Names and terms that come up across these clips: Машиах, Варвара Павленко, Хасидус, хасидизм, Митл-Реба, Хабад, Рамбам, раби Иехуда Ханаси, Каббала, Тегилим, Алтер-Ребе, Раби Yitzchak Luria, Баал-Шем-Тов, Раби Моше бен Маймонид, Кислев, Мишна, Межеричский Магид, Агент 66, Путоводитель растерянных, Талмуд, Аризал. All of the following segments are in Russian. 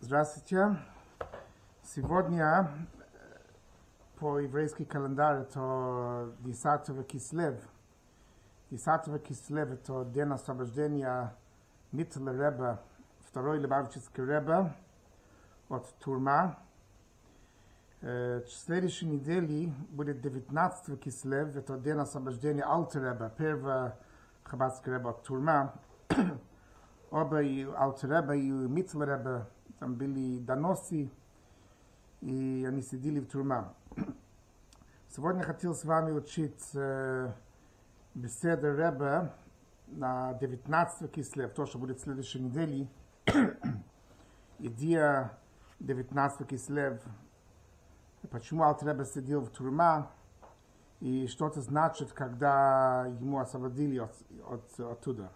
Здравствуйте. Сегодня по еврейскому календарю это 10 Кислев. 10 Кислев это день освобождения Митл-Реба, второй Лубавичский Реба от тюрьмы. В следующей неделе будет 19 Кислев, это день освобождения Алтереба, первого Хабадского Реба от тюрьмы. Оба и Алтереба, и Митл-Реба там были доносы, и они сидели в тюрьме. Сегодня хотел с вами учить беседу Реба на 19 Кислев, то, что будет в следующей неделе. Идея 19 Кислев, почему Алтереба сидел в тюрьме, и что это значит, когда ему освободили оттуда.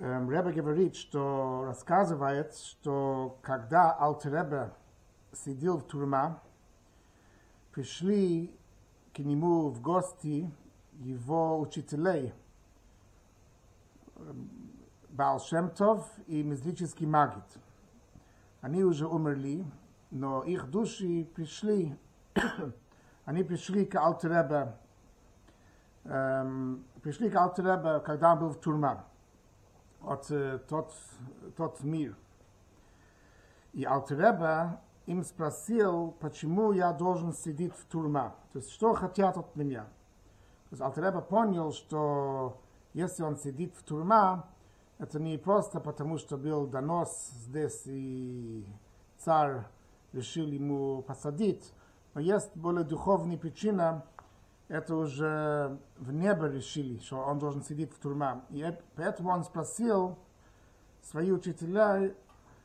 Ребе говорит, что рассказывает, что когда Алтереба сидел в тюрьме, пришли к нему в гости его учителей Баал-Шем-Тов и Межеричский Магид. Они уже умерли, но их души пришли, они пришли к Алтеребе, когда он был в тюрьме, от тот мир. И Алтеребе им спросил, почему я должен сидеть в тюрьме, то есть что хотят от меня. То есть Алтеребе понял, что если он сидит в тюрьме, это не просто потому, что был донос здесь и царь решил ему посадить, но есть более духовная причина, это уже в небе решили, что он должен сидеть в тюрьме. И поэтому он спросил своих учителей,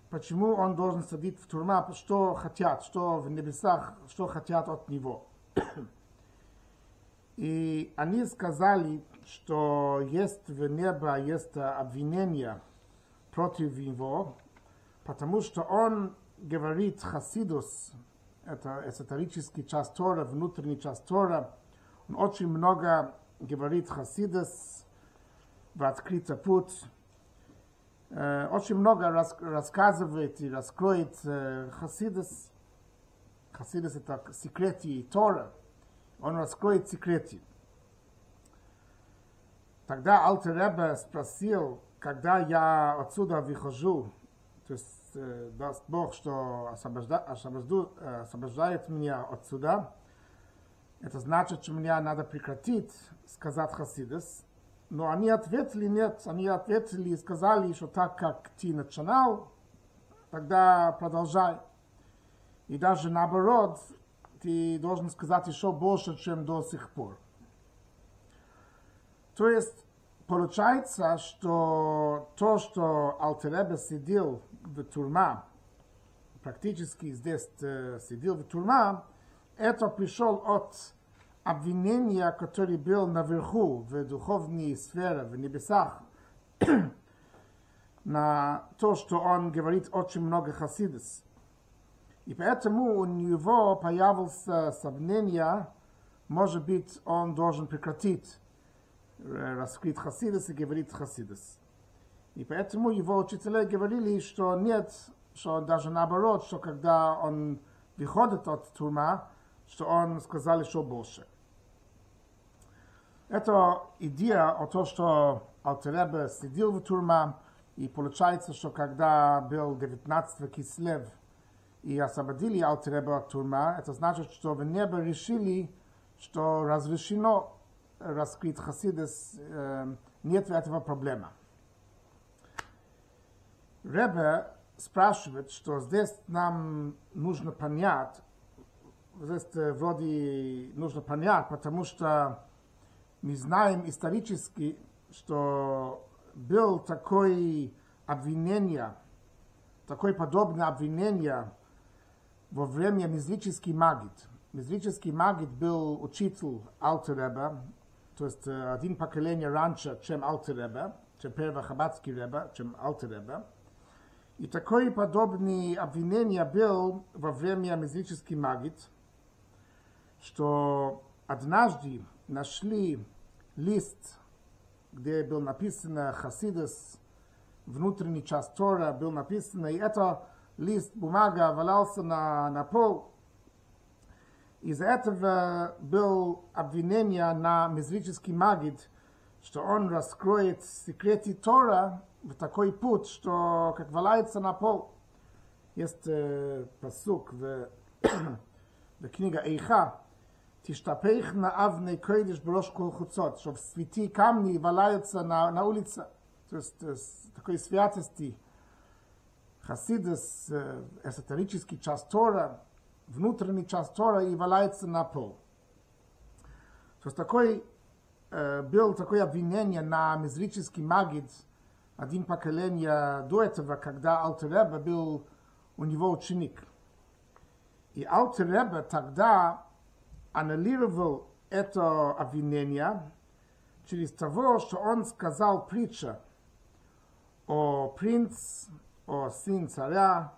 почему он должен сидеть в тюрьме, что хотят, что в небесах, что хотят от него. И они сказали, что есть в небе, есть обвинение против него, потому что он говорит хасидус, это эзотерический часть Тора, внутренний часть Тора. Он очень много говорит хасидус в открытый путь. Очень много рассказывает и раскроет хасидус. Хасидус это секреты Тора. Он раскроет секреты. Тогда Алтеребе спросил, когда я отсюда выхожу, то есть даст Бог, что освобождает меня отсюда, это значит, что меня надо прекратить, сказать хасидус. Но они ответили нет, они ответили и сказали, что так как ты начинал, тогда продолжай. И даже наоборот, ты должен сказать еще больше, чем до сих пор. То есть, получается, что то, что Алтеребе сидел в тюрьме, практически здесь сидел в тюрьме, это пришел от обвинения, которое было наверху, в духовной сфере, в небесах, на то, что он говорит очень много хасидус. И поэтому у него появился сомнение, может быть, он должен прекратить раскрыть хасидус и говорить хасидус. И поэтому его учителя говорили, что нет, что даже наоборот, что когда он выходит от тюрьмы, что он сказал еще больше. Это идея о том, что Алтеребе сидел в тюрьме, и получается, что когда был 19 Кислев и освободили Алтеребе от тюрьмы, это значит, что в небе решили, что разрешено раскрыть хасидус, нет этого проблемы. Ребе спрашивает, что здесь нам нужно понять, здесь вроде нужно понять, потому что мы знаем исторически, что было такое подобное обвинение во время Межеричский Магид. Межеричский Магид был учитель Алтеребе, то есть один поколение раньше, чем Алтеребе, чем первый Хабадский Ребе, чем Алтеребе. И такое подобное обвинение было во время Межеричский Магид, что однажды нашли лист, где было написано хасидус, внутренний час Тора был написан, и это лист бумага валялся на пол. Из-за этого было обвинение на Межеричский Магид, что он раскроет секреты Тора в такой путь, что как валяется на пол. Есть пасук в книге Эйха, «Тиштапех на авней койдиш брошку хуцот», что в святи камни валяются на улице. То есть такой святости. Хасидис, эзотерический час Тора, внутренний час Тора и валяется на пол. То есть было такое обвинение на Межеричский Магид, один поколение до этого, когда Алтер-Ребе был у него ученик. И Алтер-Ребе тогда аннулировал это обвинение через того, что он сказал притчу о сын царя,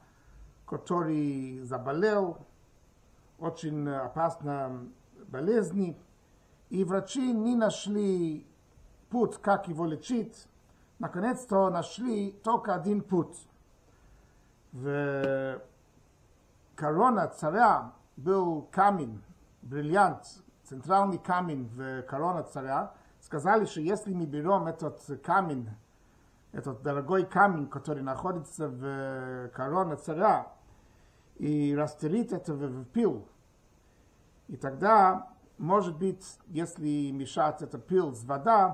который заболел очень опасной болезнью, и врачи не нашли путь, как его лечить. Наконец-то нашли только один путь. В корона царя был камень, бриллиант, центральный камень в корона царя. Сказали, что если мы берем этот камень, этот дорогой камень, который находится в короне царя, и растереть это в пил, и тогда, может быть, если мешать этот пил с водой,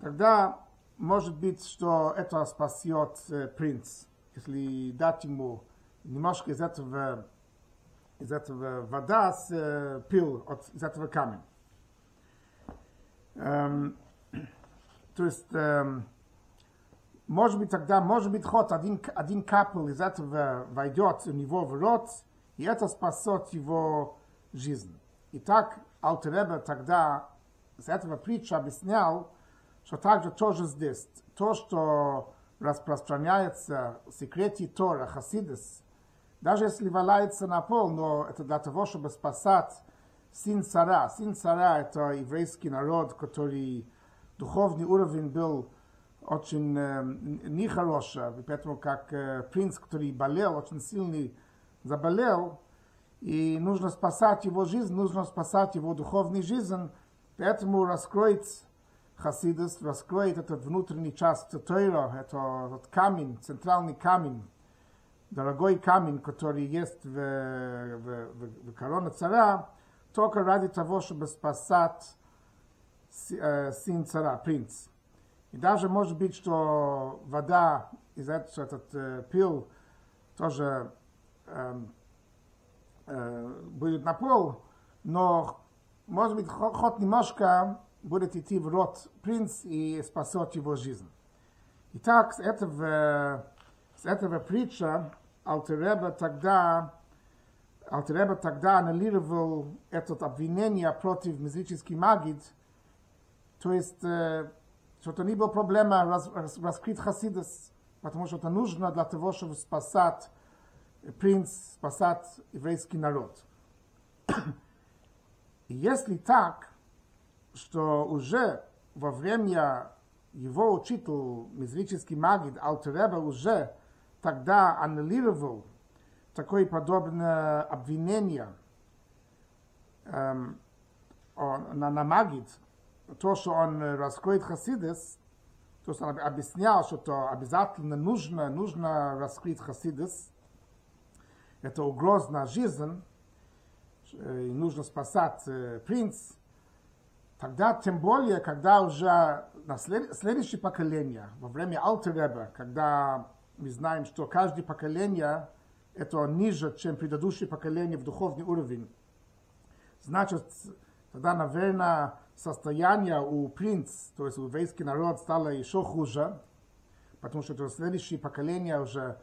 тогда может быть, что это спасет принц, если дать ему немножко из этого вода с пил, из этого камня. То есть, может быть, тогда, может быть, хоть один капель из этого войдет у него в рот, и это спасет его жизнь. Итак, Алтер-Ребе тогда с этого притча объяснял, что также тоже здесь, то, что распространяется в секрете Тора, хасидис, даже если валяется на пол, но это для того, чтобы спасать сын царя. Сын царя — это еврейский народ, который духовный уровень был очень нехороший, поэтому как принц, который болел, очень сильно заболел, и нужно спасать его жизнь, нужно спасать его духовную жизнь, поэтому раскроется хасидус, раскроет этот внутренний часть Тойра, этот камень, центральный камень, дорогой камень, который есть в короне царя, только ради того, чтобы спасать сын царя, принц. И даже может быть, что вода из этого, этот пил тоже будет на пол, но может быть, хоть немножко будет идти в рот принц и спасет его жизнь. Итак, с этого притча Алтер-Ребе тогда аннулировал это обвинение против Межеричский Магид, то есть что-то не было проблема раскрыть хасидус, потому что это нужно для того, чтобы спасать принц, спасать еврейский народ. И если так, что уже во время его учитель, Межеричский Магид, Алтер-Ребе уже тогда аннулировал такое подобное обвинение на Магид, то, что он раскроет хасидус, то, что он объяснял, что это обязательно нужно раскрыть хасидус, это угроза на жизнь, и нужно спасать принца. Тогда, тем более, когда уже на следующее поколение, во время Алтер-Ребе, когда мы знаем, что каждое поколение это ниже, чем предыдущее поколение в духовный уровень, значит, тогда, наверное, состояние у принца, то есть у еврейский народ, стало еще хуже, потому что это следующее поколение уже,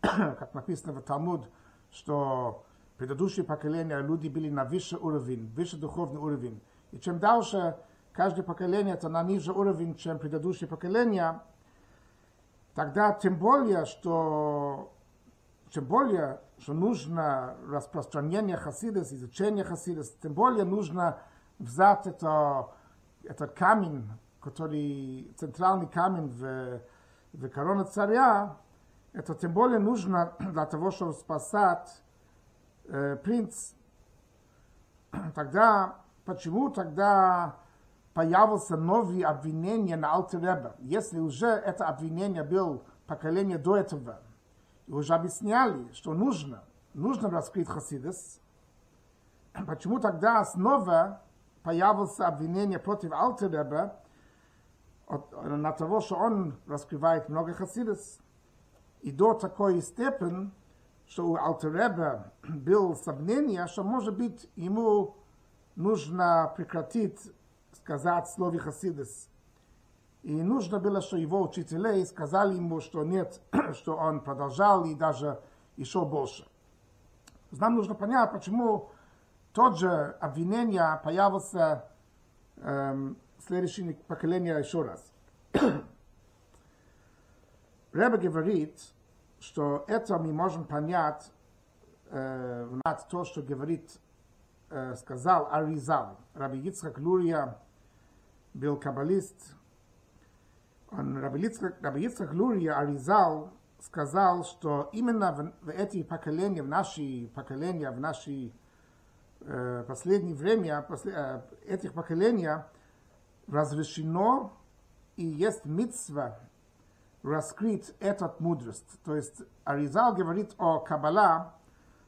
как написано в Талмуд, что предыдущее поколение люди были на высший уровень, высший духовный уровень. И чем дальше каждое поколение это на ниже уровень, чем предыдущее поколение, тогда тем более, что нужно распространение хасидус, изучение хасидус, тем более нужно взять этот камень, который центральный камень в и корона царя, это тем более нужно для того, чтобы спасать принц. Тогда, почему тогда появился новые обвинения на Альтер-Ребе, если уже это обвинение было поколение до этого? И уже объясняли, что нужно раскрыть хасидус. Почему тогда снова появилось обвинение против Альтер-Ребе на того, что он раскрывает много хасидус? И до такой степени, что у Альтер-Ребе было сомнение, что, может быть, ему нужно прекратить сказать слово хасидус. И нужно было, что его учителей сказали ему, что нет, что он продолжал и даже еще больше. Нам нужно понять, почему тот же обвинение появился в следующем поколении еще раз. Ребе говорит, что это мы можем понять то, что говорит, сказал Аризал. Раби Yitzchak Luria был каббалист. Раби Yitzchak Luria Аризал сказал, что именно в эти поколения, в наши поколения, в наши последнее время, этих поколения разрешено и есть митцва раскрыть эту мудрость. То есть Аризал говорит о каббала,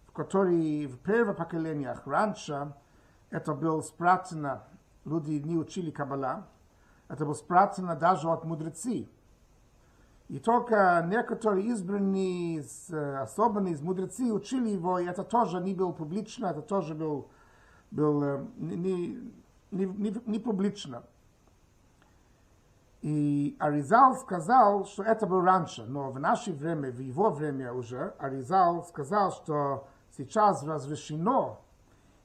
в которой в первых поколениях раньше это было спрятано, люди не учили каббала, это было спрятано даже от мудрецы. И только некоторые избранные, особенные мудрецы учили его, и это тоже не было публично, это тоже было не публично. И Аризал сказал, что это было раньше, но в наше время, в его время уже, Аризал сказал, что сейчас разрешено,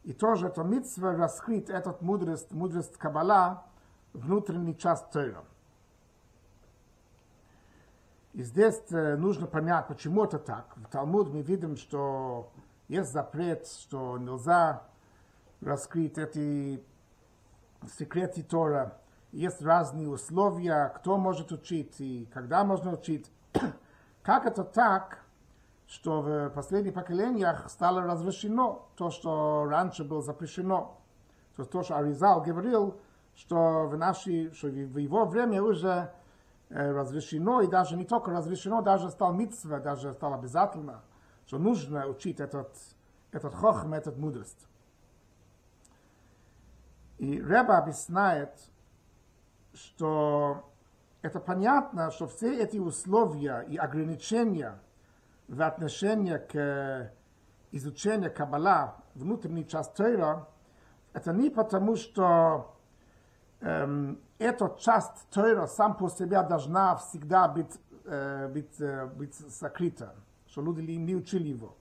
и тоже это митцва раскрыть этот мудрость каббала, внутренний часть Тора. И здесь нужно понять, почему это так. В Талмуд мы видим, что есть запрет, что нельзя раскрыть эти секреты Тора. Есть разные условия, кто может учить и когда можно учить. Как это так, что в последних поколениях стало разрешено то, что раньше было запрещено? То, что Аризал говорил, что в его время уже разрешено, и даже не только разрешено, даже стал митцва, даже стало обязательно, что нужно учить этот хохм, этот мудрость. И Ребе объясняет, что это понятно, что все эти условия и ограничения в отношении к изучению каббала, внутренней части Тора, это не потому, что эта часть Тора сам по себе должна всегда быть сокрыта, что люди не учили его.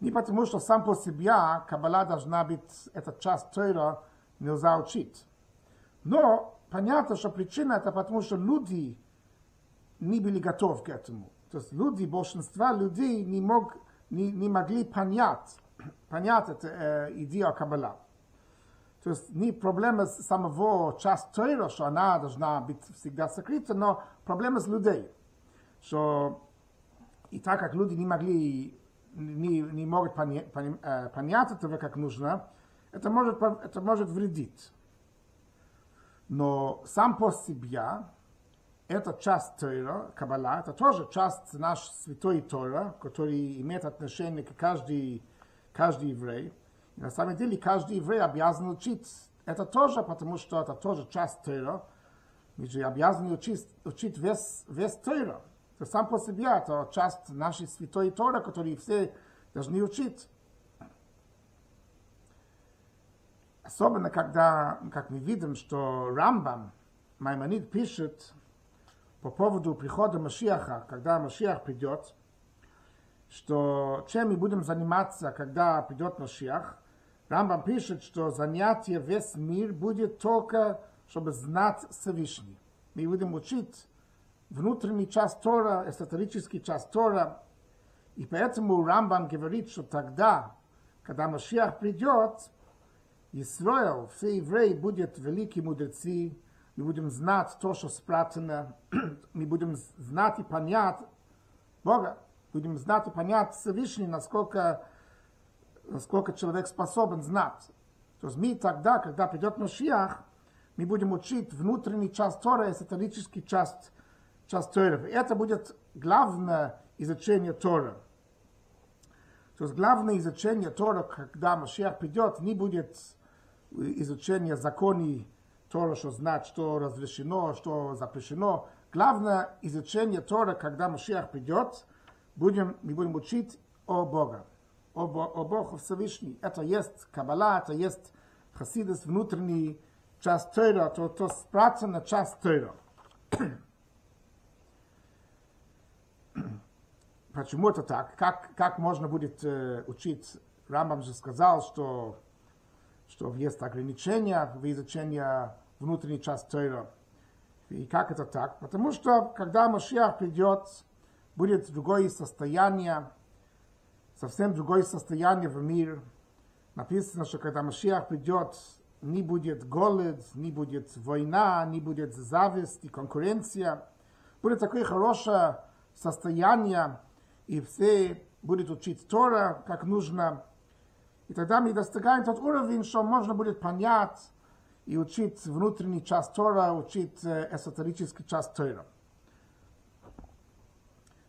Не потому, что сам по себе каббала должна быть, эта часть Тора нельзя учить. Но понятно, что причина это потому, что люди не были готовы к этому. То есть большинство людей не могли понять эту идею каббала. То есть не проблема с самого части Тора, что она должна быть всегда сокрыта, но проблема с людьми. И так как люди не могут понять этого как нужно, это может вредить. Но сам по себе, эта часть Тора, каббала, это тоже часть нашей святой Тора, которая имеет отношение к каждому еврею. И на самом деле каждый еврей обязан учить это тоже, потому что это тоже часть Тора. Мы же обязаны учить весь Тора. То сам по себе это часть нашей святой Тора, которую все должны учить. Особенно, когда, как мы видим, что Рамбам, Маймонид, пишет по поводу прихода Машиаха, когда Машиах придет, что чем мы будем заниматься, когда придет Машиах. Рамбам пишет, что занятие весь мир будет только, чтобы знать Всевышний. Мы будем учить внутренний часть Тора, эсотерический часть Тора. И поэтому Рамбам говорит, что тогда, когда Машиах придет, Израиль, все евреи будут великие мудрецы, мы будем знать то, что спрятано, мы будем знать и понять Бога, будем знать и понять Всевышний, насколько человек способен знать. То есть мы тогда, когда придет Машиах, мы будем учить внутренний часть Торы, эзотерический часть Торы. И это будет главное изучение Торы. То есть главное изучение Торы, когда Машиах придет, не будет изучение законов Торы, что знать, что разрешено, что запрещено. Главное изучение Торы, когда Машиах придет, мы будем учить о Боге. О Боге Всевышний. Это есть Каббала, это есть хасидизм, внутренний часть Тора, то спрятана часть Тора. Почему это так? Как можно будет учить? Рамбам же сказал, что есть ограничения в изучении внутренней части Тора. И как это так? Потому что, когда Машиах придет, будет другое состояние, совсем другое состояние в мире. Написано, что когда Машиах придет, не будет голод, не будет война, не будет зависть и конкуренция. Будет такое хорошее состояние, и все будут учить Тора, как нужно. И тогда мы достигаем тот уровень, что можно будет понять и учить внутренний часть Тора, учить эзотерический часть Тора.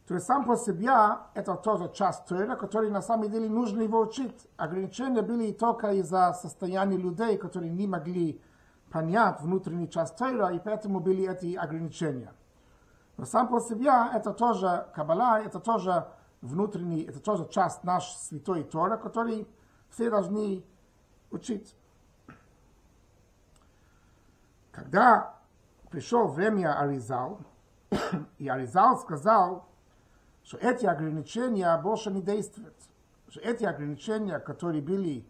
То есть сам по себе это тоже часть Тора, который на самом деле нужно его учить. Ограничения были только из-за состояния людей, которые не могли понять внутренний часть Тора, и поэтому были эти ограничения. Но сам по себе это тоже Каббала, это тоже внутренний, это тоже часть нашей святой Торы, который все должны учить. Когда пришло время Аризал, и Аризал сказал, что эти ограничения больше не действуют. Что эти ограничения, которые были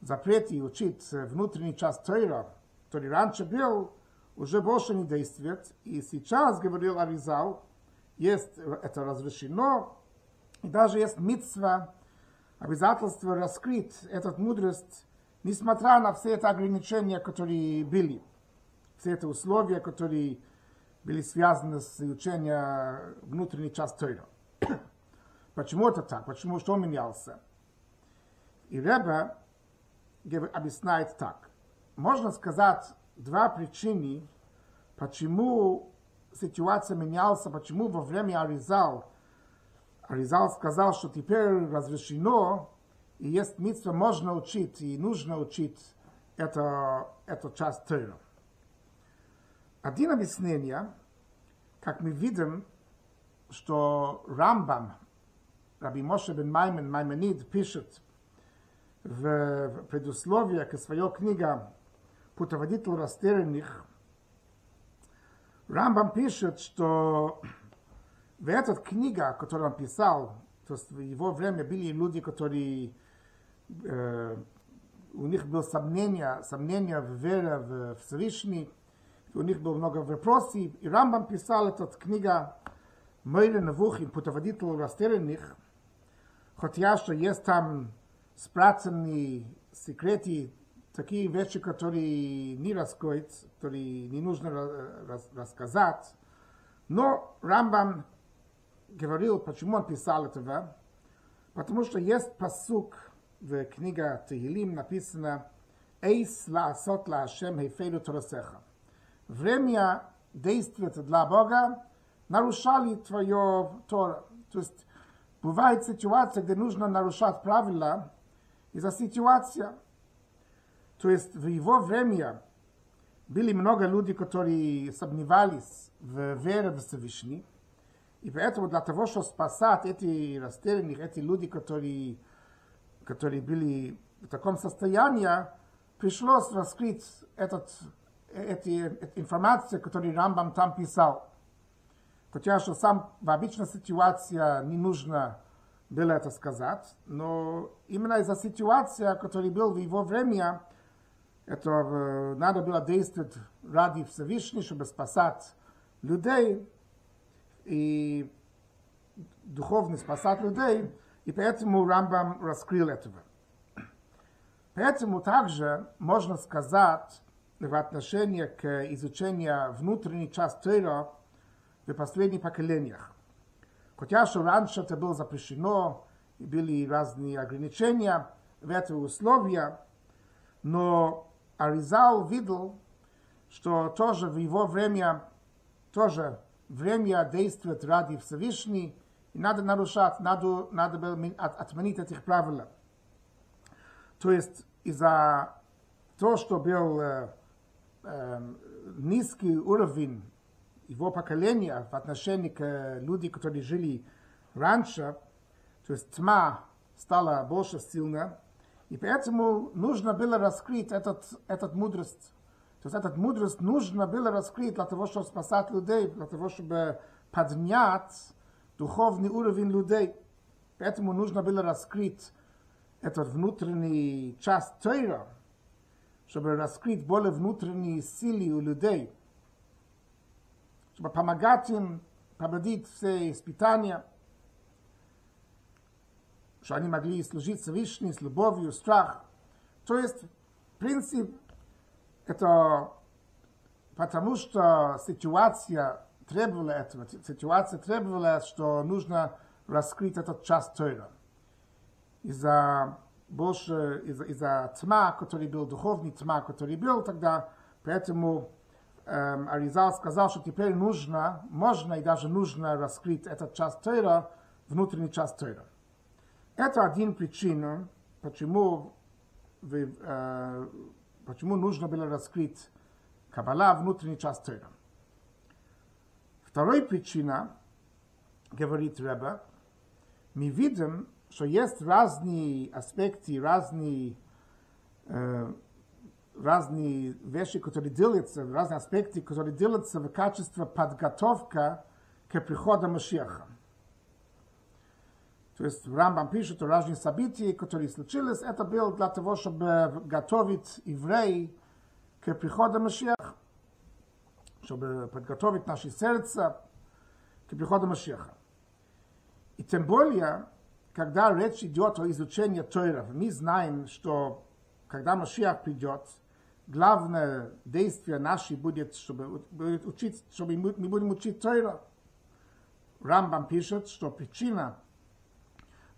запреты учить внутренний часть Тора, который раньше был, уже больше не действует. И сейчас, говорил Аризал, есть это разрешено, и даже есть митцва, обязательство раскрыть этот мудрость, несмотря на все эти ограничения, которые были, все эти условия, которые были связаны с изучением внутренней части Тора. Почему это так? Почему что менялся? И Ребе объясняет так. Можно сказать два причины, почему ситуация менялась, почему во время Аризал сказал, что теперь разрешено, и есть митцва, можно учить, и нужно учить эту часть Тора. Один объяснение, как мы видим, что Рамбам, Раби Моше бен Маймонид, пишет в предусловии к своей книге «Путоводитель растерянных», Рамбам пишет, что в этой книге, которую он писал, то есть в его время были люди, которые у них было сомнение в вере в Всевышний, у них было много вопросов, и Рамбам писал эту книгу «Мойре Невухим, путеводитель растерянных», хотя что есть там спрятанные секреты, такие вещи, которые не раскроются, которые не нужно рассказать. Но Рамбам говорил, почему он писал этого, потому что есть пасук в книге Тегилим, написано «Эйс лаасот лаашем хейфейлу торосеха». Время действия для Бога нарушали твою Тору. То есть бывает ситуация, где нужно нарушать правила из-за ситуации. То есть в его время были много людей, которые сомневались в вере в Всевышний. И поэтому для того, чтобы спасать эти растерянных, эти люди, которые были в таком состоянии, пришлось раскрыть эту информацию, которую Рамбам там писал. Хотя что сам в обычной ситуации не нужно было это сказать, но именно из-за ситуации, которая была в его время, это надо было действовать ради Всевышнего, чтобы спасать людей, и духовно спасать людей, и поэтому Рамбам раскрыл этого. Поэтому также можно сказать, в отношении к изучению внутренней части Тора в последних поколениях. Хотя что раньше это было запрещено, и были разные ограничения в эти условия, но Аризал видел, что тоже в его время, действует ради Всевышнего, и надо нарушать, надо было отменить этих правил. То есть из-за того, что был низкий уровень его поколения в отношении к людям, которые жили раньше, то есть тьма стала больше сильна, и поэтому нужно было раскрыть этот мудрость. То есть этот мудрость нужно было раскрыть для того, чтобы спасать людей, для того, чтобы поднять духовный уровень людей. Поэтому нужно было раскрыть этот внутренний часть Тора, чтобы раскрыть более внутренние силы у людей, чтобы помогать им победить все испытания, что они могли служить Всевышнему с любовью, страхом. То есть, принцип, это потому что ситуация требовала этого. Ситуация требовала, что нужно раскрыть этот часть Тора. Из-за тьма, который был, духовный тьма, который был тогда, поэтому Аризал сказал, что теперь нужно, можно и даже нужно раскрыть этот часть Тора, внутренний часть Тора. Это один причина, почему нужно было раскрыть Каббала, внутреннюю часть Тора. Вторая причина, говорит Ребе, мы видим, что есть разные аспекты, разные вещи, которые делаются, разные аспекты, которые делаются в качестве подготовки к приходу Машиаха. То есть Рамбам пишет о разных событиях, которые случились. Это было для того, чтобы готовить евреев к приходу Машиаха, чтобы подготовить наши сердца к приходу Машиаха. И тем более, когда речь идет о изучении Тора, мы знаем, что когда Машиах придет, главное действие наше будет, чтобы мы будем учить Тора. Рамбам пишет, что причина,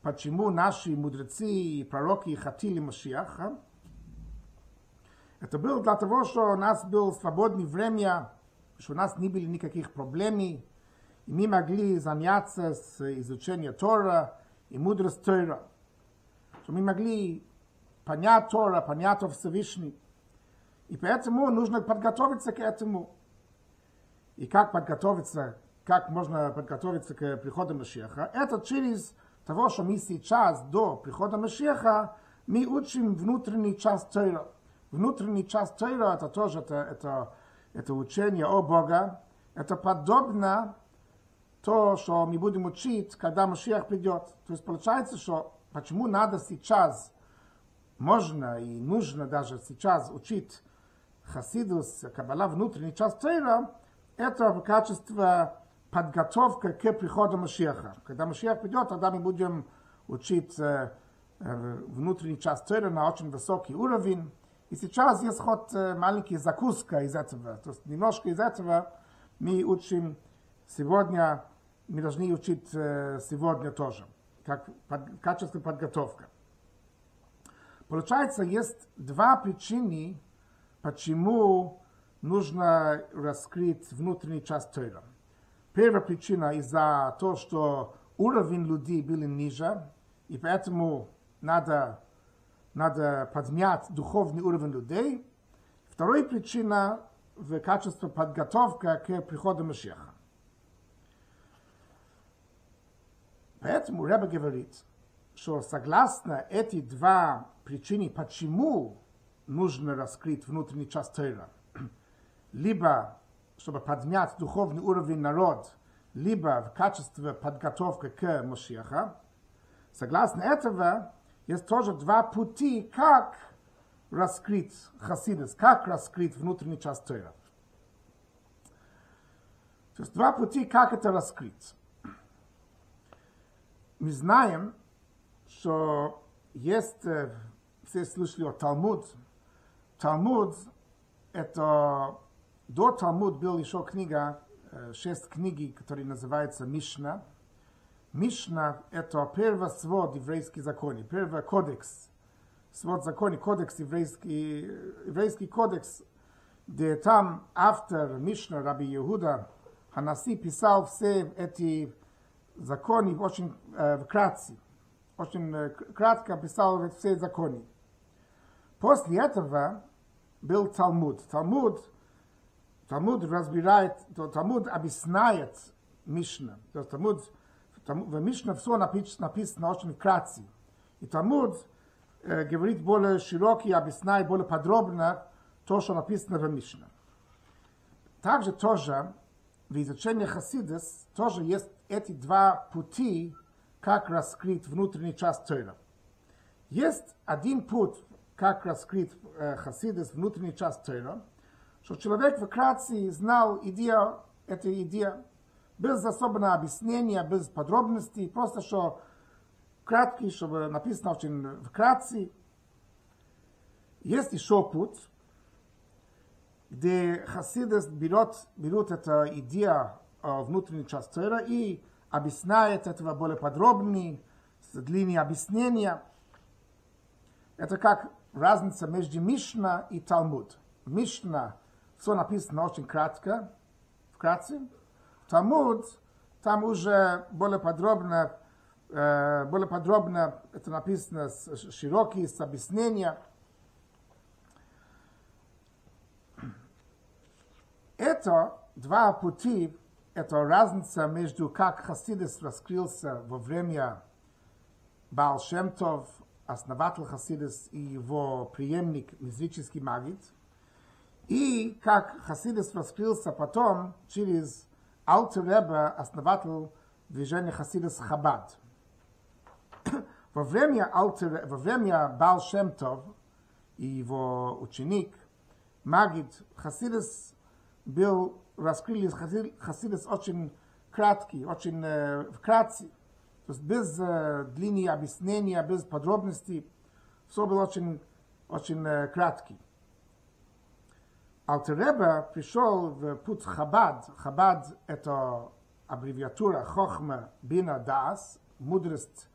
почему наши мудрецы и пророки хотели Машиаха, это было для того, что у нас было свободное время, что у нас не было никаких проблем, и мы могли заняться с изучением Тора и мудрость Тора, что мы могли понять Тора, понять Всевышний, и поэтому нужно подготовиться к этому. И как можно подготовиться к приходу Машиаха, это через того, что мы сейчас, до прихода Машиаха, мы учим внутреннюю часть Тора. Внутренняя часть Тора, это тоже это учение о Боге. Это подобно то, что мы будем учить, когда Машиах придет. То есть получается, что почему надо сейчас, можно и нужно даже сейчас учить хасидус, каббала, внутреннюю часть Тора, это в качестве подготовка к приходу Машиаха. Когда Машиах придет, тогда мы будем учить внутреннюю часть Тора на очень высокий уровень. И сейчас есть хоть маленькая закуска из этого. То есть немножко из этого мы учим сегодня, мы должны учить сегодня тоже, как качественная подготовка. Получается, есть два причины, почему нужно раскрыть внутреннюю часть Тора. Первая причина из-за того, что уровень людей был ниже, и поэтому надо поднять духовный уровень людей. Вторая причина в качестве подготовки к приходу Машиаха. Поэтому Ребе говорит, что согласно эти два причины, почему нужно раскрыть внутреннюю часть Тора, либо чтобы поднять духовный уровень народа, либо в качестве подготовки к Машиаху, согласно этого, есть тоже два пути, как раскрыть хасидус, как раскрыть внутреннюю часть Тора. То есть два пути, как это раскрыть. Мы знаем, что есть, все слышали о Талмуд. Талмуд Это до Талмуд была еще книга, 6 книги, которые называются Мишна. Мишна – это первый свод еврейских законов, первый кодекс. Свод законов, кодекс, еврейский кодекс, где там автор Мишна, раби Иехуда Ханаси, писал все эти законы очень вкратце. Очень кратко писал все законы. После этого был Талмуд. Талмуд разбирает, Талмуд объясняет Мишна. В Мишне все написано очень вкратце. И Талмуд говорит более широко, объясняет более подробно то, что написано в Мишне. Также тоже в изучении хасидизма тоже есть эти два пути, как раскрыть внутреннюю часть Тора. Есть один путь, как раскрыть хасидизм, внутреннюю часть Тора, что человек вкратце знал идею, эту идею, без особого объяснения, без подробностей, просто что краткий, чтобы написано очень вкратце. Есть еще путь, где хасидизм берут эту идею внутренней части Тора и объясняет этого более подробнее, с длинными объяснениями. Это как разница между Мишна и Талмуд. Мишна все написано очень кратко, вкратце. Талмуд, там уже более подробно это написано, широкие объяснения. Это два пути, это разница между как хасидизм раскрылся во время Баал-Шем-Тов, основатель хасидизма, и его преемник Межеричский Магид, и как хасидизм раскрылся потом через Митл-Реба, основатель движения хасидизма Хабад. Во время Баал-Шем-Тов и его ученик Магид, хасидизм был раскрылся, хасидизм очень краткий, очень вкратце. То есть без длинных объяснений, без подробностей, все было очень кратко. Митл-Реба пришел в путь Хабад. Хабад – это аббревиатура Хохма, Бина, Даас, мудрость,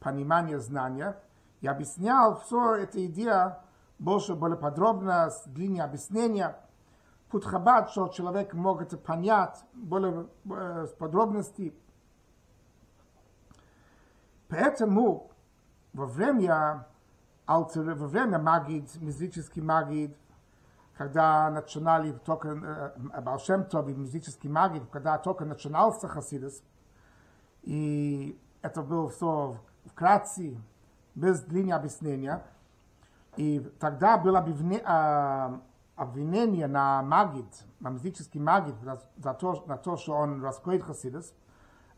понимание, знания. И объяснял все эту идею более подробно, с длинными объяснениями. Путь Хабад, что человек мог это понять более с подробностей. Поэтому во время Магид, Межеричский Магид, когда начинали только Баал-Шем-Тов и Межеричский Магид, когда только начинался хасидизм, и это было все вкратце, без длинных объяснений, и тогда было обвинение на Магид, на Межеричский Магид, на то, что он раскроет хасидизм.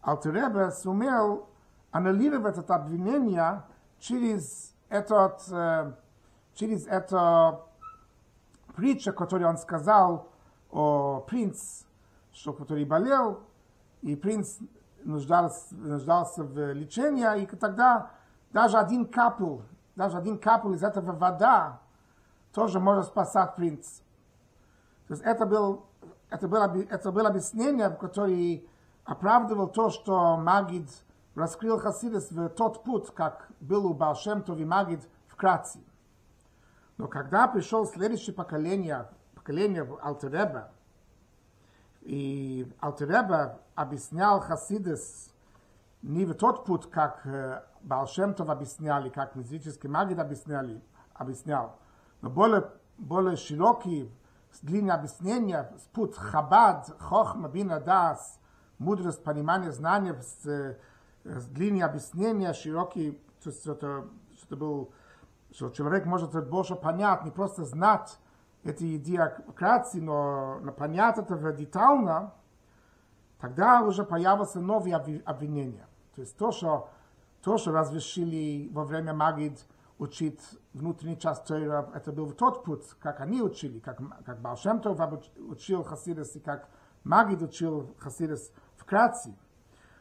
Митл-Реба сумел анализировать это обвинение через эту притчу, которую он сказал о принце, который болел, и принц нуждался в лечении, и тогда даже один капель из этого вода тоже может спасать принца. То есть это было объяснение, которое оправдывало то, что Магид раскрыл хасидизм в тот путь, как был у Баал-Шем-Тов и Магид вкратце. Но когда пришел следующее поколение Митл-Реба, и Митл-Реба объяснял хасидизм не в тот путь, как Баал-Шем-Тов объясняли, как Межеричский Магид объяснял, но более широкий, с длинным объяснением, с путь Хабад, Хохма, Бина, Даас, мудрость, понимание, знание, с длинными объяснениями, широкие, что человек может больше понять, не просто знать эти идеи вкратце, но понять это детально, тогда уже появятся новые обвинения. То есть то, что разрешили во время Магид учить внутреннюю часть Тора, это был тот путь, как они учили, как Баал-Шем-Тов учил хасидизм и как Магид учил хасидизм вкратце.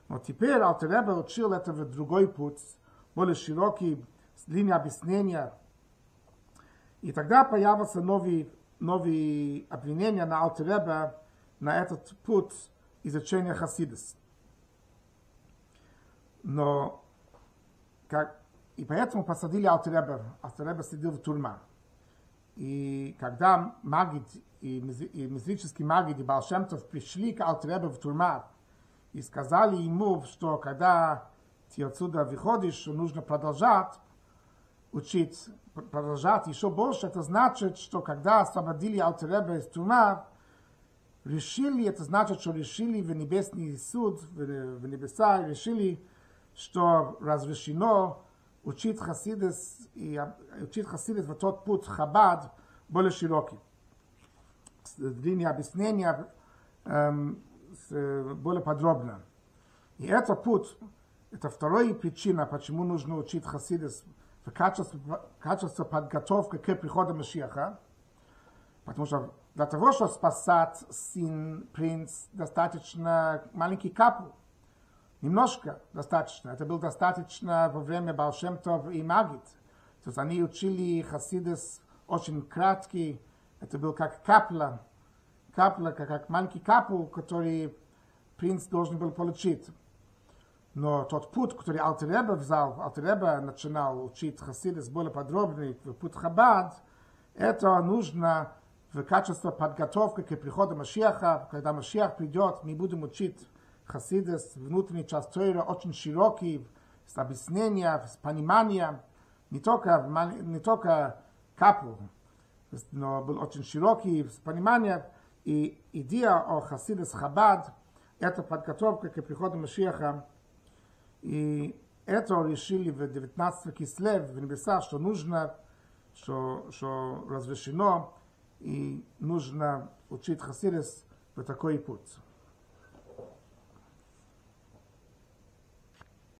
Но теперь Митл-Реба учил это в другой путь, более широкий, с длинными объяснениями. И тогда появятся новые новые обвинения на Алтер-Ребе, на этот путь изучения хасидизма. Но как, и поэтому посадили Алтер-Ребе. Алтер-Ребе сидел в тюрьме. И когда Магид и Межеричский Магид и Баал-Шем-Тов пришли к Алтер-Ребе в тюрьму и сказали ему, что когда ты отсюда выходишь, нужно продолжать учить, продолжать еще больше, это значит, что когда освободили Алтер-Ребе из тюрьмы, решили, это значит, что решили в небесный суд, в небеса, решили, что разрешено учить хасидизм в тот путь Хабад более широкий. Длинное объяснение более подробно. И это путь, это вторая причина, почему нужно учить хасидизм в качестве подготовки к приходу Машиаха. Потому что для того, чтобы спасать сын, принц, достаточно маленький капу. Немножко достаточно. Это было достаточно во время Баал-Шем-Тов и Магид. То есть они учили хасидизм очень краткий. Это был как капля. Капля, как маленький капу, который принц должен был получить. Но тот путь, который Алтер-Ребе взял, Алтер-Ребе начинал учить хасидизм более подробный, путь Хабад, это нужно в качестве подготовки к приходу Машиаха. Когда Машиах придет, мы будем учить хасидизм, внутренний часть Тора, очень широкий, с объяснением, с пониманием, не только капу, но был очень широкий, с пониманием. И идея о хасидизме Хабад, это подготовка к приходу Машиаха. И это решили в 19 Кислев в небесах, что нужно, что разрешено, и нужно учить хасидизм в такой путь.